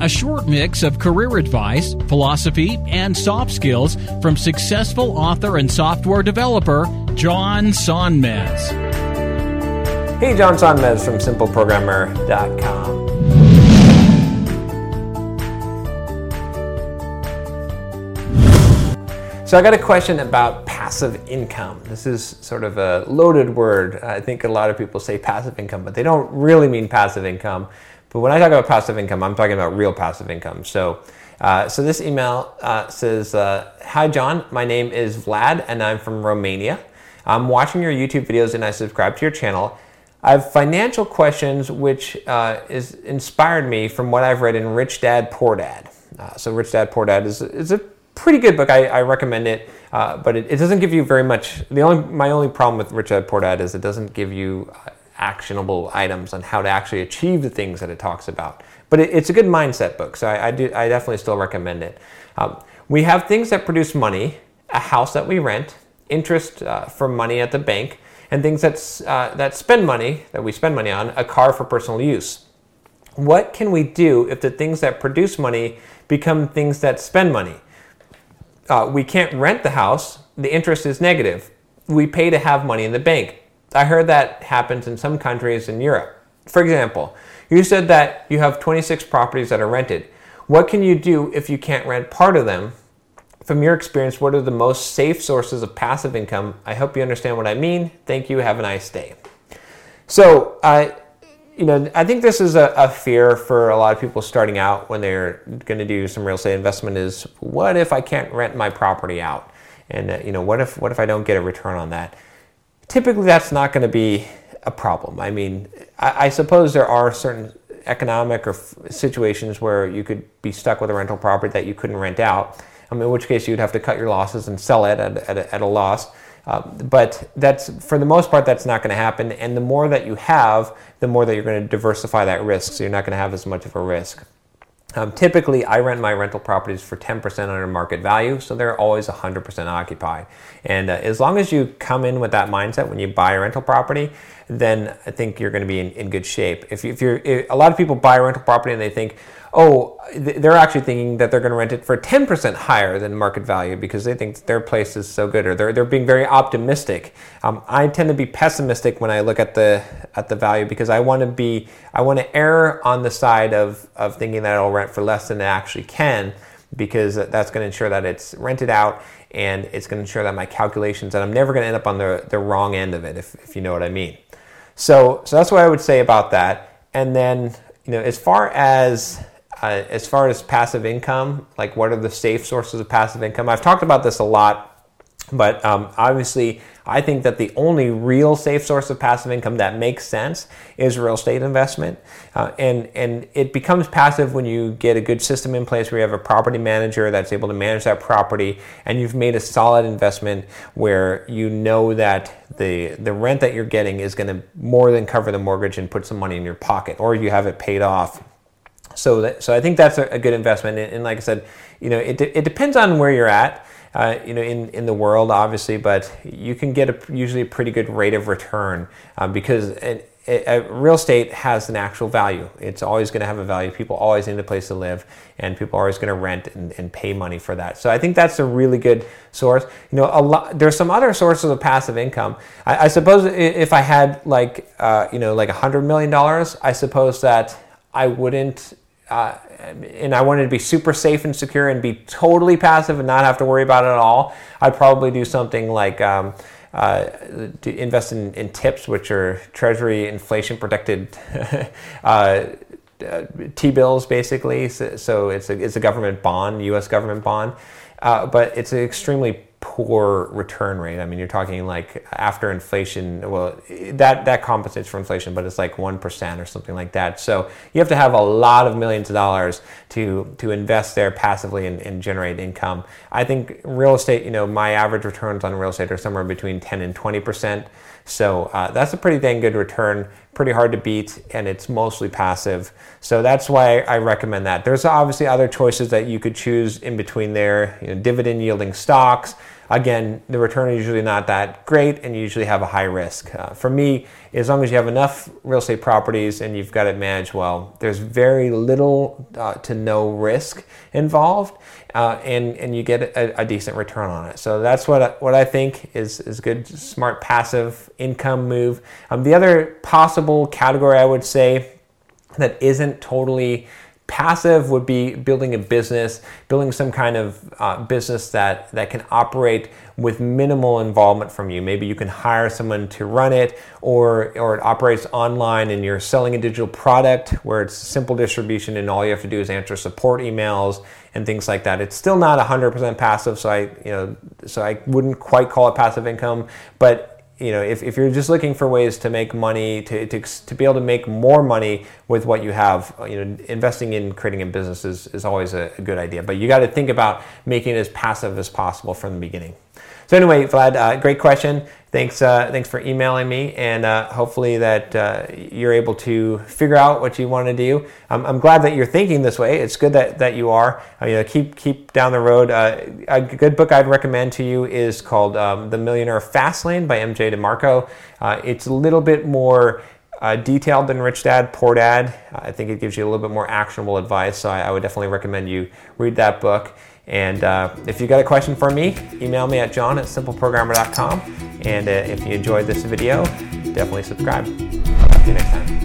A short mix of career advice, philosophy, and soft skills from successful author and software developer, John Sonmez. Hey, John Sonmez from simpleprogrammer.com. So I got a question about passive income. This is sort of a loaded word. I think a lot of people say passive income, but they don't really mean passive income. But when I talk about passive income, I'm talking about real passive income. So this email says, Hi, John. My name is Vlad, and I'm from Romania. I'm watching your YouTube videos, and I subscribe to your channel. I have financial questions, which is inspired me from what I've read in Rich Dad, Poor Dad. So Rich Dad, Poor Dad is a pretty good book. I recommend it, but it doesn't give you very much. My only problem with Rich Dad, Poor Dad is it doesn't give you actionable items on how to actually achieve the things that it talks about. But it's a good mindset book, so I definitely still recommend it. We have things that produce money, a house that we rent, interest from money at the bank, and things that we spend money on, a car for personal use. What can we do if the things that produce money become things that spend money? We can't rent the house. The interest is negative. We pay to have money in the bank. I heard that happens in some countries in Europe. For example, you said that you have 26 properties that are rented. What can you do if you can't rent part of them? From your experience, what are the most safe sources of passive income? I hope you understand what I mean. Thank you. Have a nice day. So, I think this is a fear for a lot of people starting out when they're going to do some real estate investment is, what if I can't rent my property out? And what if I don't get a return on that? Typically, that's not going to be a problem. I mean, I suppose there are certain economic or situations where you could be stuck with a rental property that you couldn't rent out. I mean, in which case you'd have to cut your losses and sell it at a loss. But that's, for the most part, that's not going to happen. And the more that you have, the more that you're going to diversify that risk. So you're not going to have as much of a risk. Typically, I rent my rental properties for 10% under market value, so they're always 100% occupied. And as long as you come in with that mindset when you buy a rental property, then I think you're going to be in good shape. If a lot of people buy a rental property and they think, they're actually thinking that they're going to rent it for 10% higher than market value because they think their place is so good, or they're being very optimistic. I tend to be pessimistic when I look at the value because I want to err on the side of thinking that I'll rent for less than it actually can, because that's going to ensure that it's rented out, and it's going to ensure that my calculations, that I'm never going to end up on the wrong end of it, if you know what I mean. So that's what I would say about that. And then, as far as passive income, like what are the safe sources of passive income? I've talked about this a lot, but obviously I think that the only real safe source of passive income that makes sense is real estate investment. And it becomes passive when you get a good system in place where you have a property manager that's able to manage that property, and you've made a solid investment where you know that the rent that you're getting is going to more than cover the mortgage and put some money in your pocket, or you have it paid off. So I think that's a good investment. And like I said, it depends on where you're at, in the world, obviously, but you can get usually a pretty good rate of return because real estate has an actual value. It's always going to have a value. People always need a place to live, and people are always going to rent and pay money for that. So I think that's a really good source. There's some other sources of passive income. I suppose if I had like $100 million, I suppose that I wouldn't, and I wanted to be super safe and secure and be totally passive and not have to worry about it at all, I'd probably do something like to invest in TIPS, which are Treasury inflation protected T-bills, basically. So it's a government bond, U.S. government bond, but it's an extremely poor return rate. I mean, you're talking like after inflation, well, that compensates for inflation, but it's like 1% or something like that. So you have to have a lot of millions of dollars to invest there passively and generate income. I think real estate, my average returns on real estate are somewhere between 10 and 20%. So that's a pretty dang good return, pretty hard to beat, and it's mostly passive. So that's why I recommend that. There's obviously other choices that you could choose in between there, dividend yielding stocks. Again, the return is usually not that great and you usually have a high risk. For me, as long as you have enough real estate properties and you've got it managed well, there's very little to no risk involved, and you get a decent return on it. So that's what I think is good, smart, passive income move. The other possible category I would say that isn't totally passive would be building a business, building some kind of business that can operate with minimal involvement from you. Maybe you can hire someone to run it, or it operates online and you're selling a digital product where it's simple distribution and all you have to do is answer support emails and things like that. It's still not 100% passive, so I wouldn't quite call it passive income, but if you're just looking for ways to make money, to be able to make more money with what you have, investing in creating a business is always a good idea. But you got to think about making it as passive as possible from the beginning. So anyway, Vlad, great question. Thanks for emailing me, and hopefully that you're able to figure out what you want to do. I'm glad that you're thinking this way. It's good that you are. Keep down the road. A good book I'd recommend to you is called The Millionaire Fastlane by M. J. DeMarco. It's a little bit more detailed than Rich Dad, Poor Dad. I think it gives you a little bit more actionable advice, so I would definitely recommend you read that book. And if you got a question for me, email me at john@simpleprogrammer.com. And if you enjoyed this video, definitely subscribe. I'll talk to you next time.